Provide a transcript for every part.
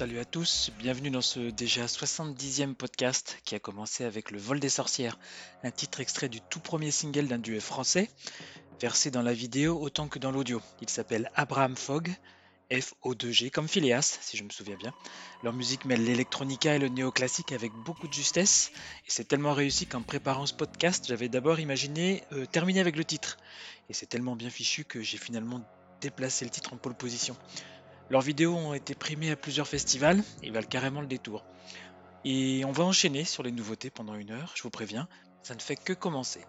Salut à tous, bienvenue dans ce déjà 70e podcast qui a commencé avec Le Vol des Sorcières, un titre extrait du tout premier single d'un duo français, versé dans la vidéo autant que dans l'audio. Il s'appelle Abraham Fogg, F-O-2-G, comme Phileas, si je me souviens bien. Leur musique mêle l'électronica et le néoclassique avec beaucoup de justesse, et c'est tellement réussi qu'en préparant ce podcast, j'avais d'abord imaginé terminer avec le titre. Et c'est tellement bien fichu que j'ai finalement déplacé le titre en pole position. Leurs vidéos ont été primées à plusieurs festivals et valent carrément le détour. Et on va enchaîner sur les nouveautés pendant une heure, je vous préviens, ça ne fait que commencer.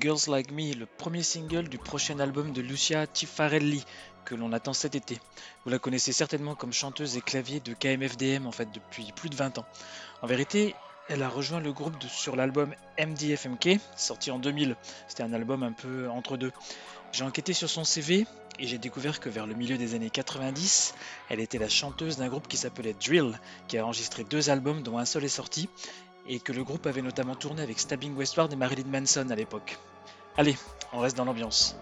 Girls Like Me, le premier single du prochain album de Lucia Cifarelli que l'on attend cet été. Vous la connaissez certainement comme chanteuse et clavier de KMFDM depuis plus de 20 ans. En vérité, elle a rejoint le groupe sur l'album MDFMK sorti en 2000. C'était un album un peu entre deux. J'ai enquêté sur son CV et j'ai découvert que vers le milieu des années 90, elle était la chanteuse d'un groupe qui s'appelait Drill, qui a enregistré 2 albums dont un seul est sorti, et que le groupe avait notamment tourné avec Stabbing Westward et Marilyn Manson à l'époque. Allez, on reste dans l'ambiance.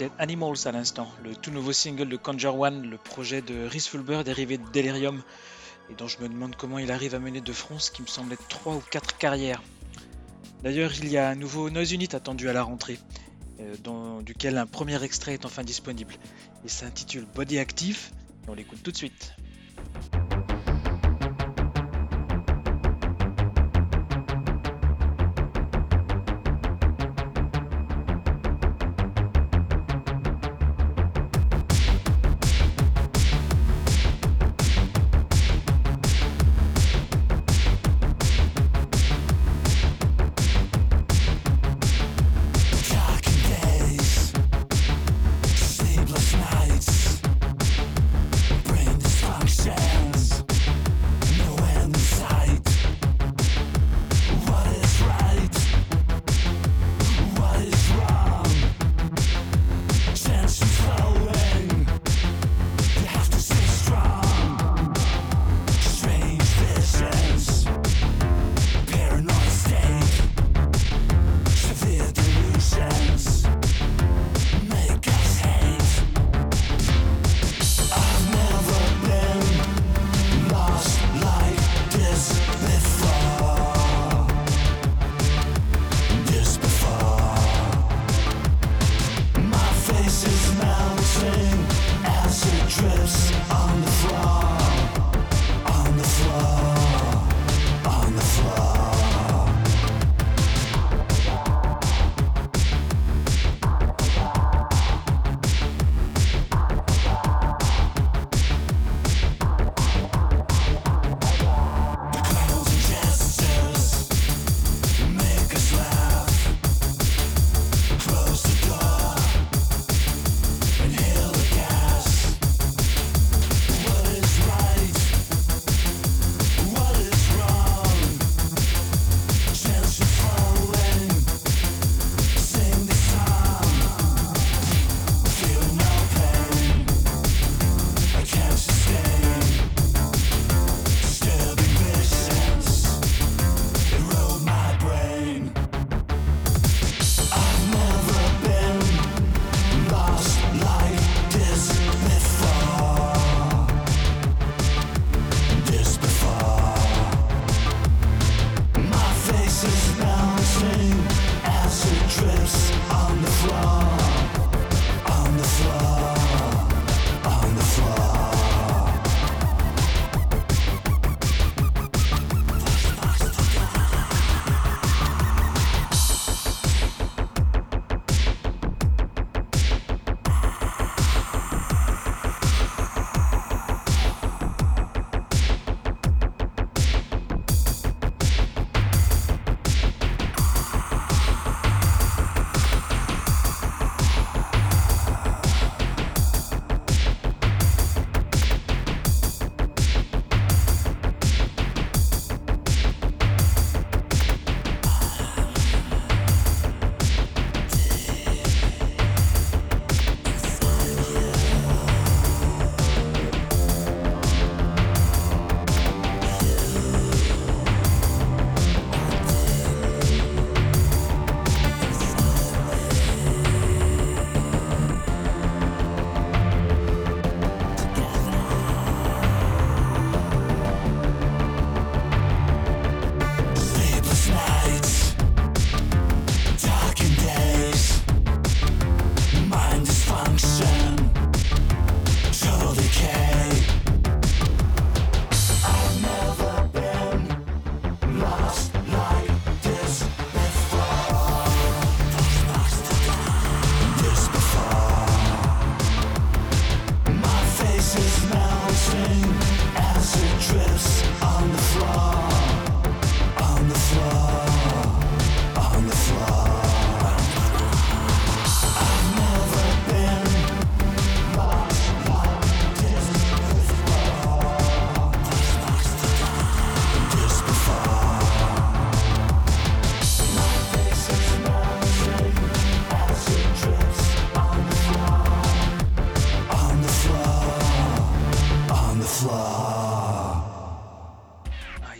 Dead Animals à l'instant, le tout nouveau single de Conjure One, le projet de Rhys Fulber dérivé de Delirium, et dont je me demande comment il arrive à mener de front ce qui me semble être 3 ou 4 carrières. D'ailleurs, il y a un nouveau Noise Unit attendu à la rentrée, duquel un premier extrait est enfin disponible. Il s'intitule Body Active, et on l'écoute tout de suite.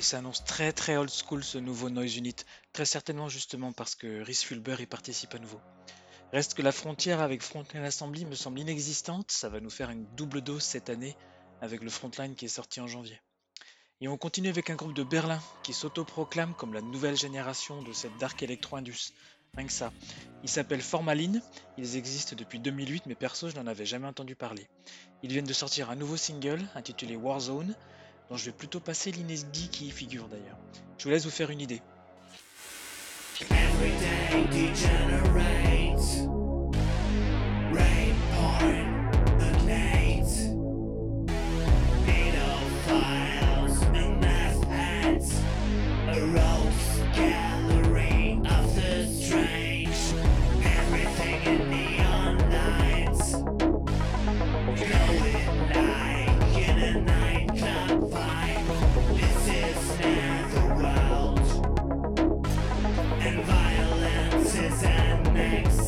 Ça annonce très très old school ce nouveau Noise Unit, très certainement justement parce que Rhys Fulber y participe à nouveau. Reste que la frontière avec Frontline Assembly me semble inexistante, ça va nous faire une double dose cette année avec le Frontline qui est sorti en janvier. Et on continue avec un groupe de Berlin qui s'autoproclame comme la nouvelle génération de cette dark electro-indus. Rien que ça. Ils s'appellent Formaline, ils existent depuis 2008 mais perso je n'en avais jamais entendu parler. Ils viennent de sortir un nouveau single intitulé Warzone, dont je vais plutôt passer l'inesdi qui y figure d'ailleurs. Je vous laisse vous faire une idée. Every day degenerates. Rain pouring the glades. Needle files and math heads. A rose gallery of the strange. Everything in neon lights. Glowing like in a nightclub vibe. This is Netherworld. And violence is an exercise.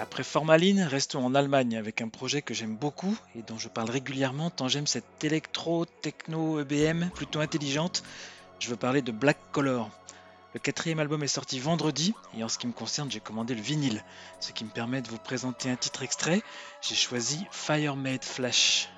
Après Formaline, restons en Allemagne avec un projet que j'aime beaucoup et dont je parle régulièrement tant j'aime cette électro, techno, EBM plutôt intelligente. Je veux parler de Black Color. Le quatrième album est sorti vendredi et en ce qui me concerne, j'ai commandé le vinyle. Ce qui me permet de vous présenter un titre extrait, j'ai choisi Fire Made Flash.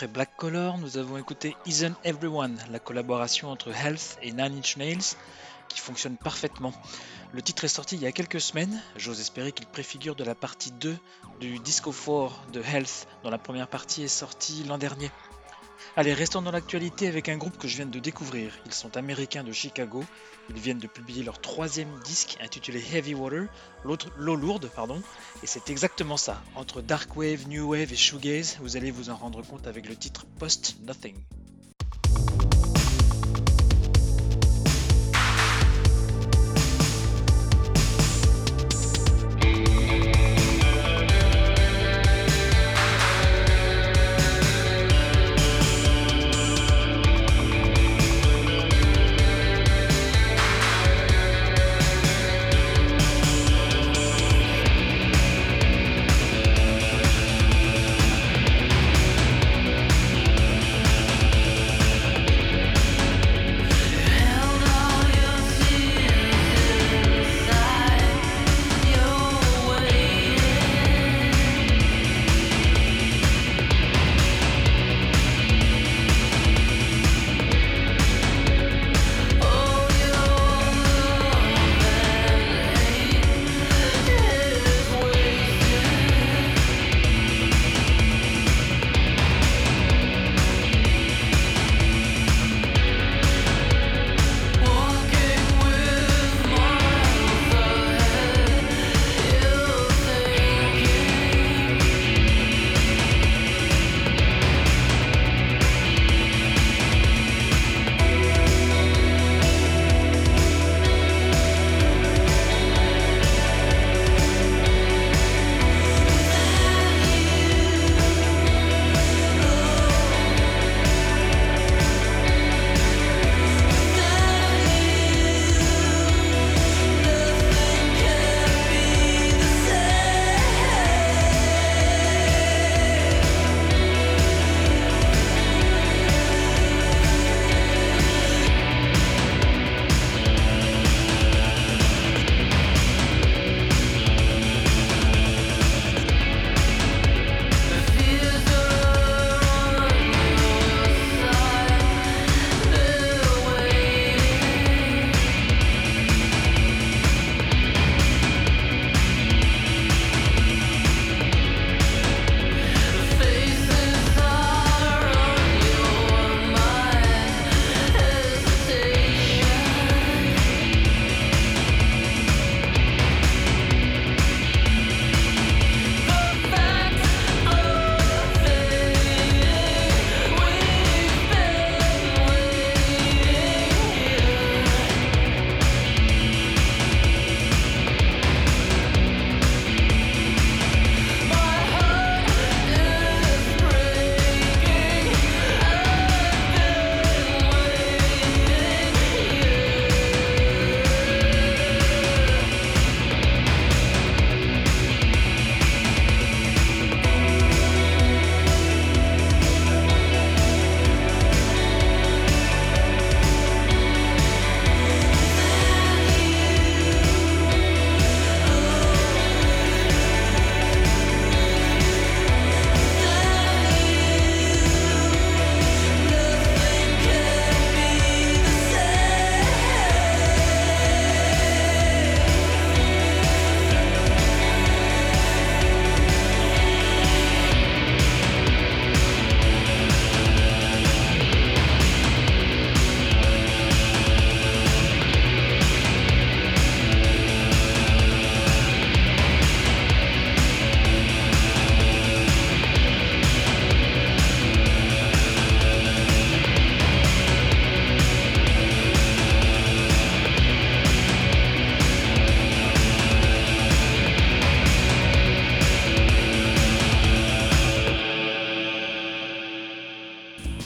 Après Black Color, nous avons écouté Isn't Everyone, la collaboration entre Health et Nine Inch Nails, qui fonctionne parfaitement. Le titre est sorti il y a quelques semaines, j'ose espérer qu'il préfigure de la partie 2 du Disco 4 de Health, dont la première partie est sortie l'an dernier. Allez, restons dans l'actualité avec un groupe que je viens de découvrir. Ils sont américains de Chicago, ils viennent de publier leur troisième disque intitulé Heavy Water, l'eau lourde, pardon, et c'est exactement ça. Entre Dark Wave, New Wave et Shoegaze, vous allez vous en rendre compte avec le titre Post Nothing.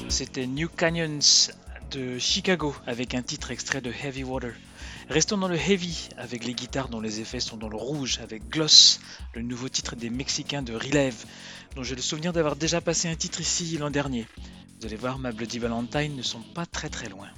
C'était New Canons de Chicago avec un titre extrait de Heavy Water. Restons dans le heavy avec les guitares dont les effets sont dans le rouge avec Gloss, le nouveau titre des Mexicains de Relève, dont j'ai le souvenir d'avoir déjà passé un titre ici l'an dernier. Vous allez voir, ma Bloody Valentine ne sont pas très loin.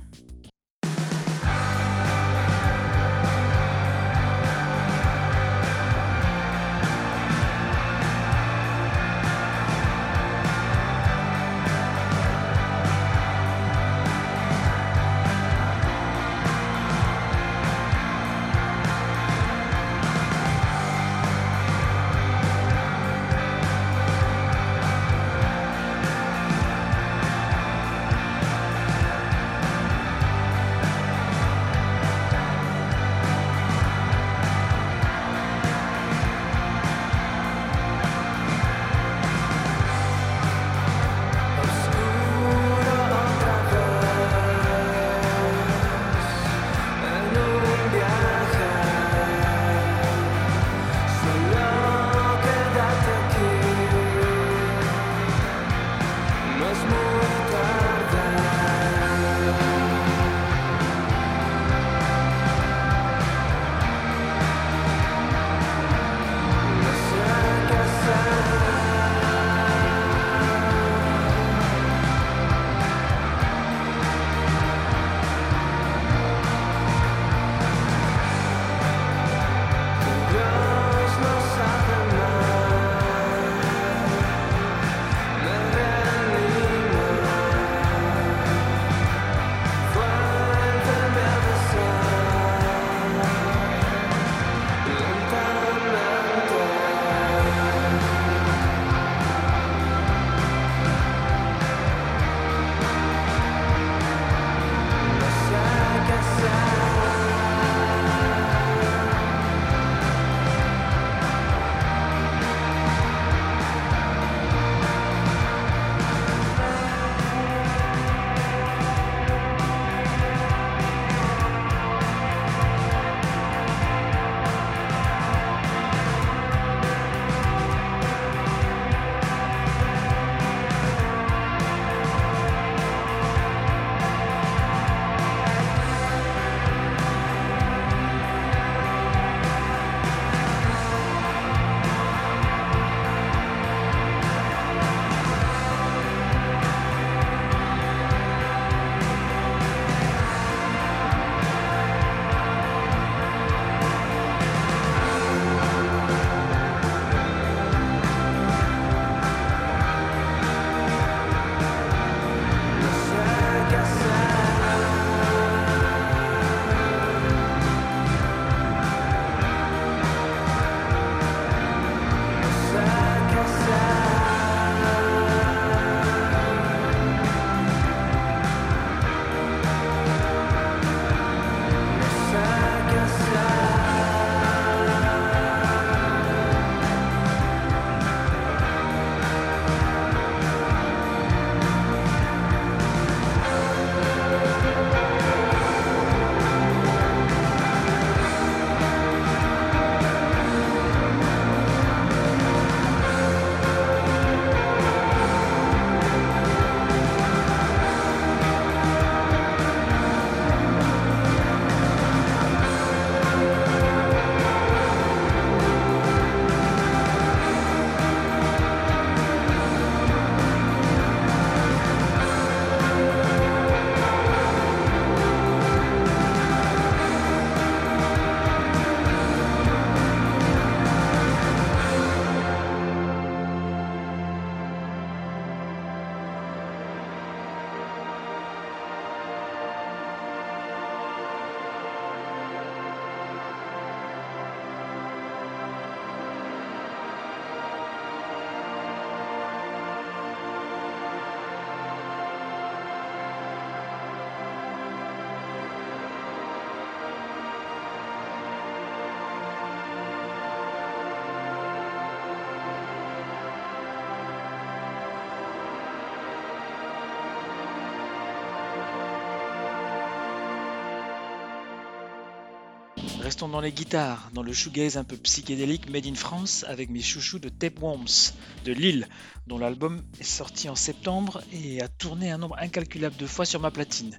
Restons dans les guitares, dans le shoegaze un peu psychédélique made in France avec mes chouchous de Tape Worms de Lille, dont l'album est sorti en septembre et a tourné un nombre incalculable de fois sur ma platine.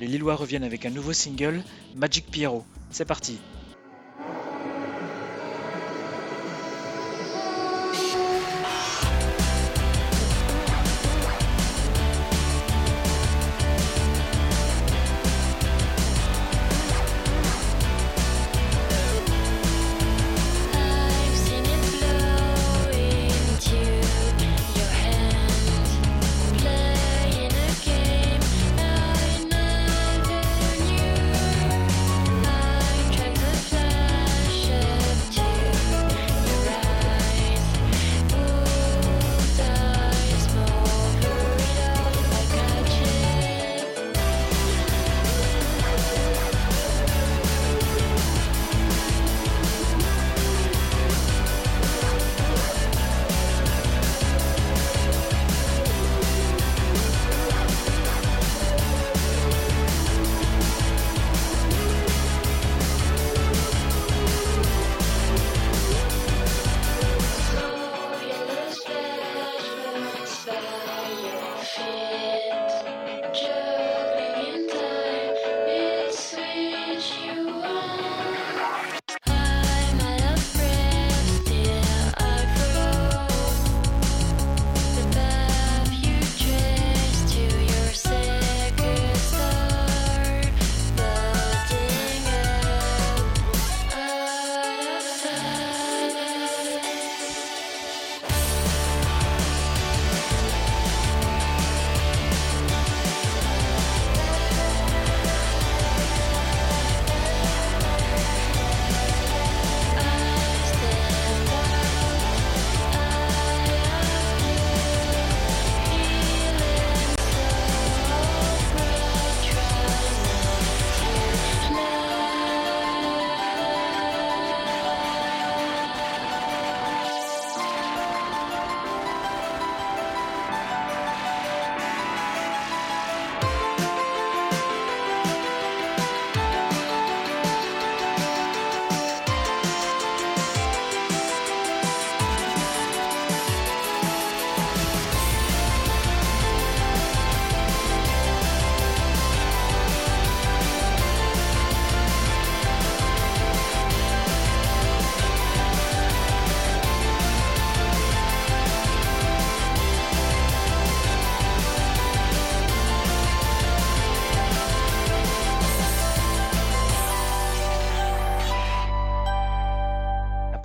Les Lillois reviennent avec un nouveau single, Magic Pierrot. C'est parti!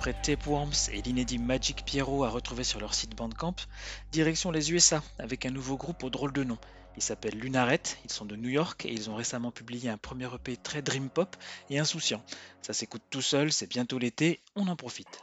Après Tape Worms et l'inédit Magic Pierrot à retrouver sur leur site Bandcamp, direction les USA avec un nouveau groupe au drôle de nom. Ils s'appellent Lunaret, ils sont de New York et ils ont récemment publié un premier EP très dream pop et insouciant. Ça s'écoute tout seul, c'est bientôt l'été, on en profite.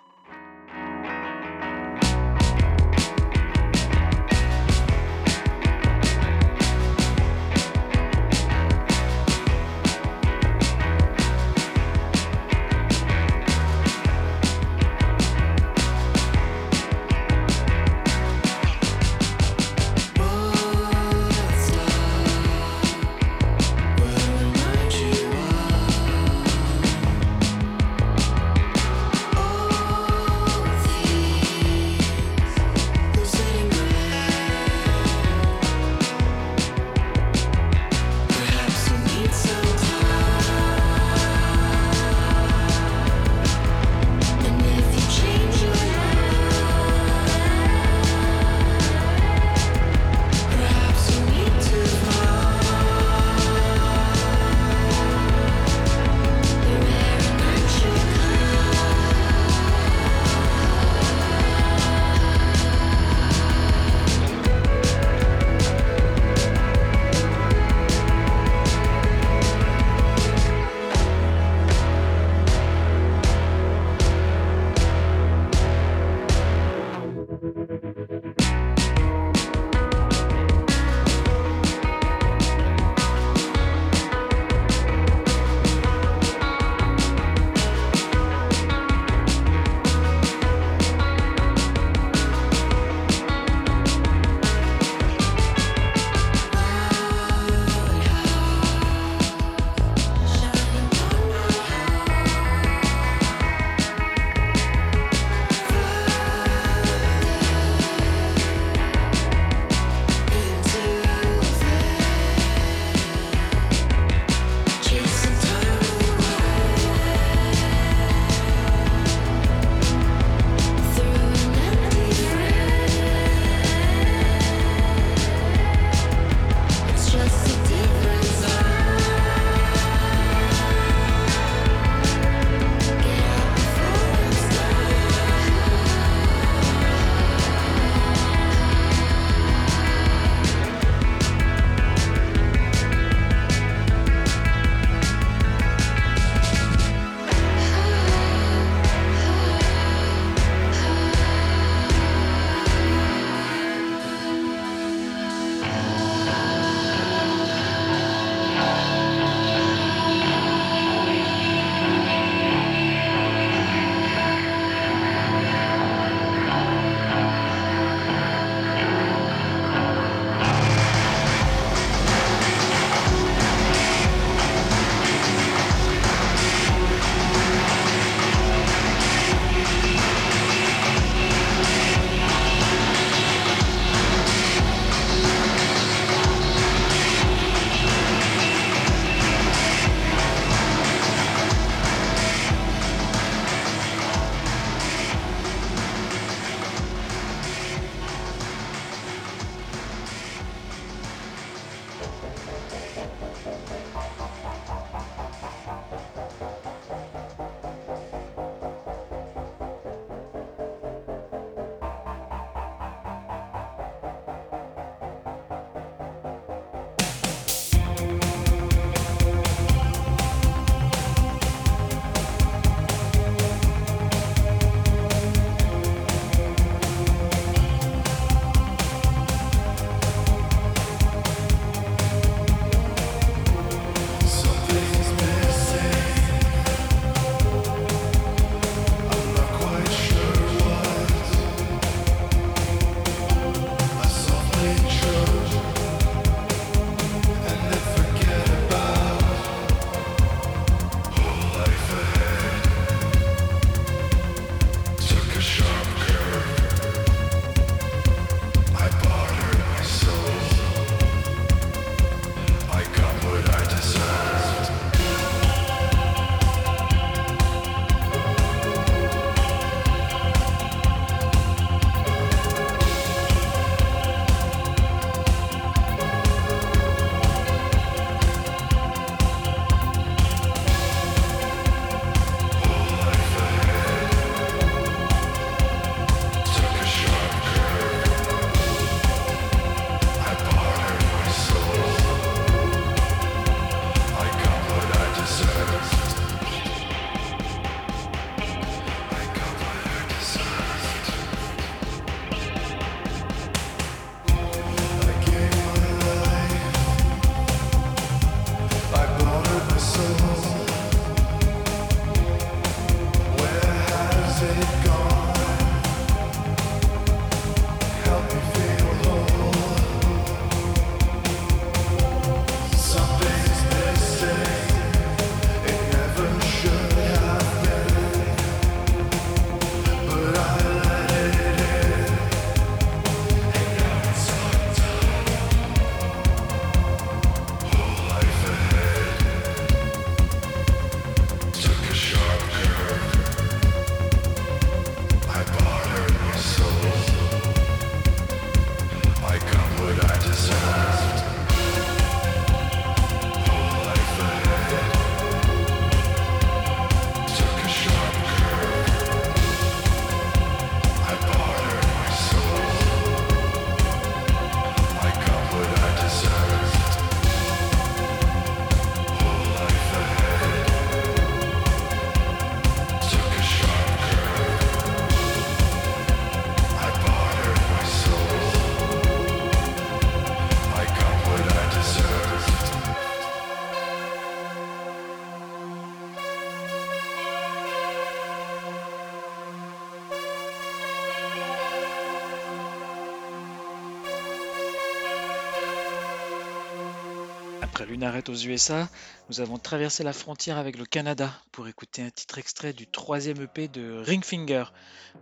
Après Lunaret aux USA, nous avons traversé la frontière avec le Canada pour écouter un titre extrait du troisième EP de Ringfinger,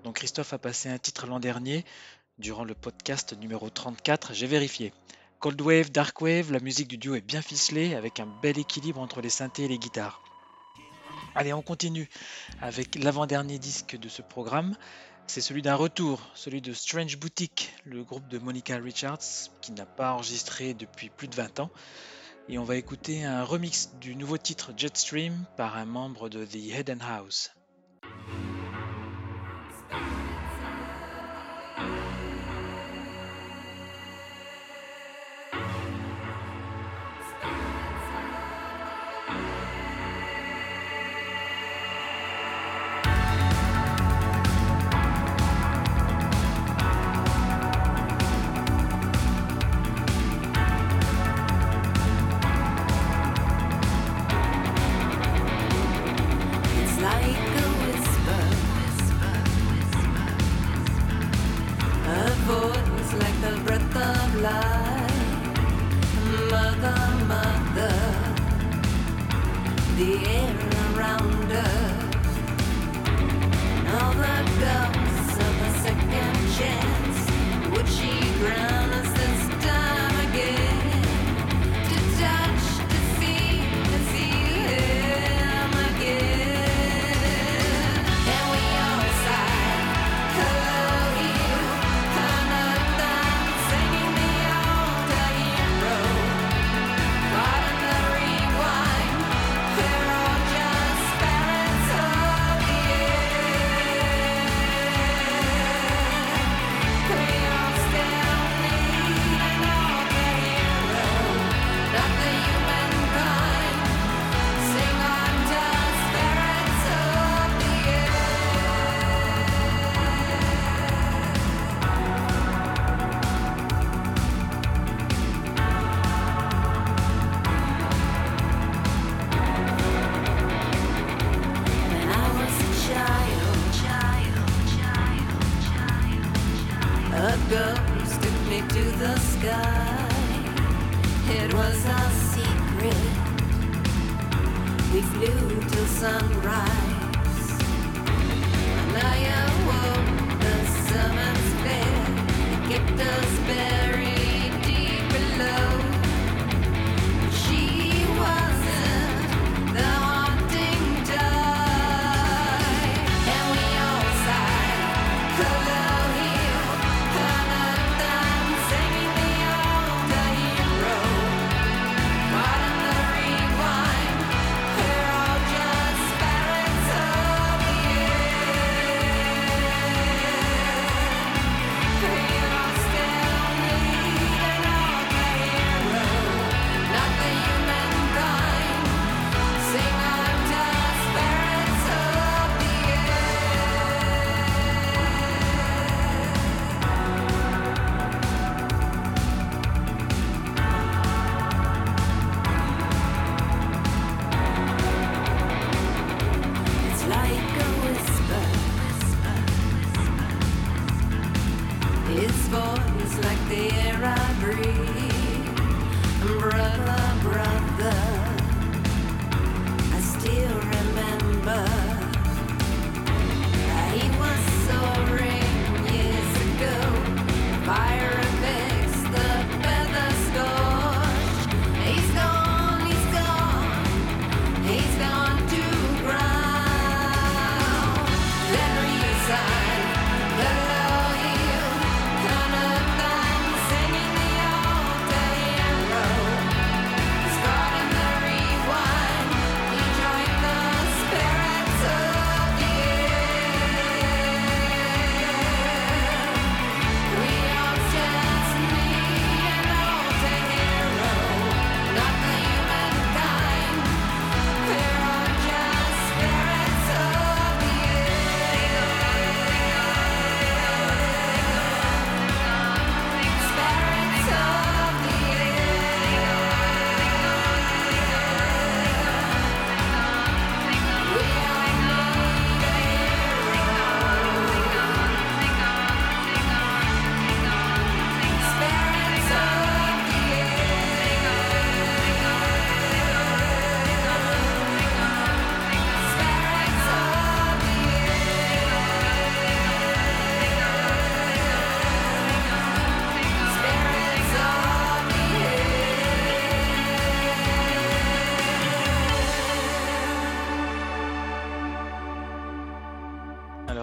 dont Christophe a passé un titre l'an dernier, durant le podcast numéro 34, j'ai vérifié. Cold Wave, Dark Wave, la musique du duo est bien ficelée, avec un bel équilibre entre les synthés et les guitares. Allez, on continue avec l'avant-dernier disque de ce programme. C'est celui d'un retour, celui de Strange Boutique, le groupe de Monica Richards, qui n'a pas enregistré depuis plus de 20 ans. Et on va écouter un remix du nouveau titre Jetstream par un membre de The Hidden House.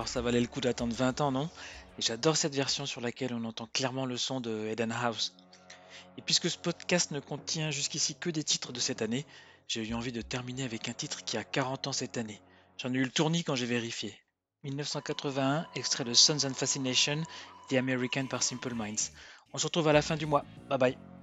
alors ça valait le coup d'attendre 20 ans, non? Et j'adore cette version sur laquelle on entend clairement le son de Eden House. Et puisque ce podcast ne contient jusqu'ici que des titres de cette année, j'ai eu envie de terminer avec un titre qui a 40 ans cette année. J'en ai eu le tournis quand j'ai vérifié. 1981, extrait de Sons and Fascination, The American par Simple Minds. On se retrouve à la fin du mois. Bye bye.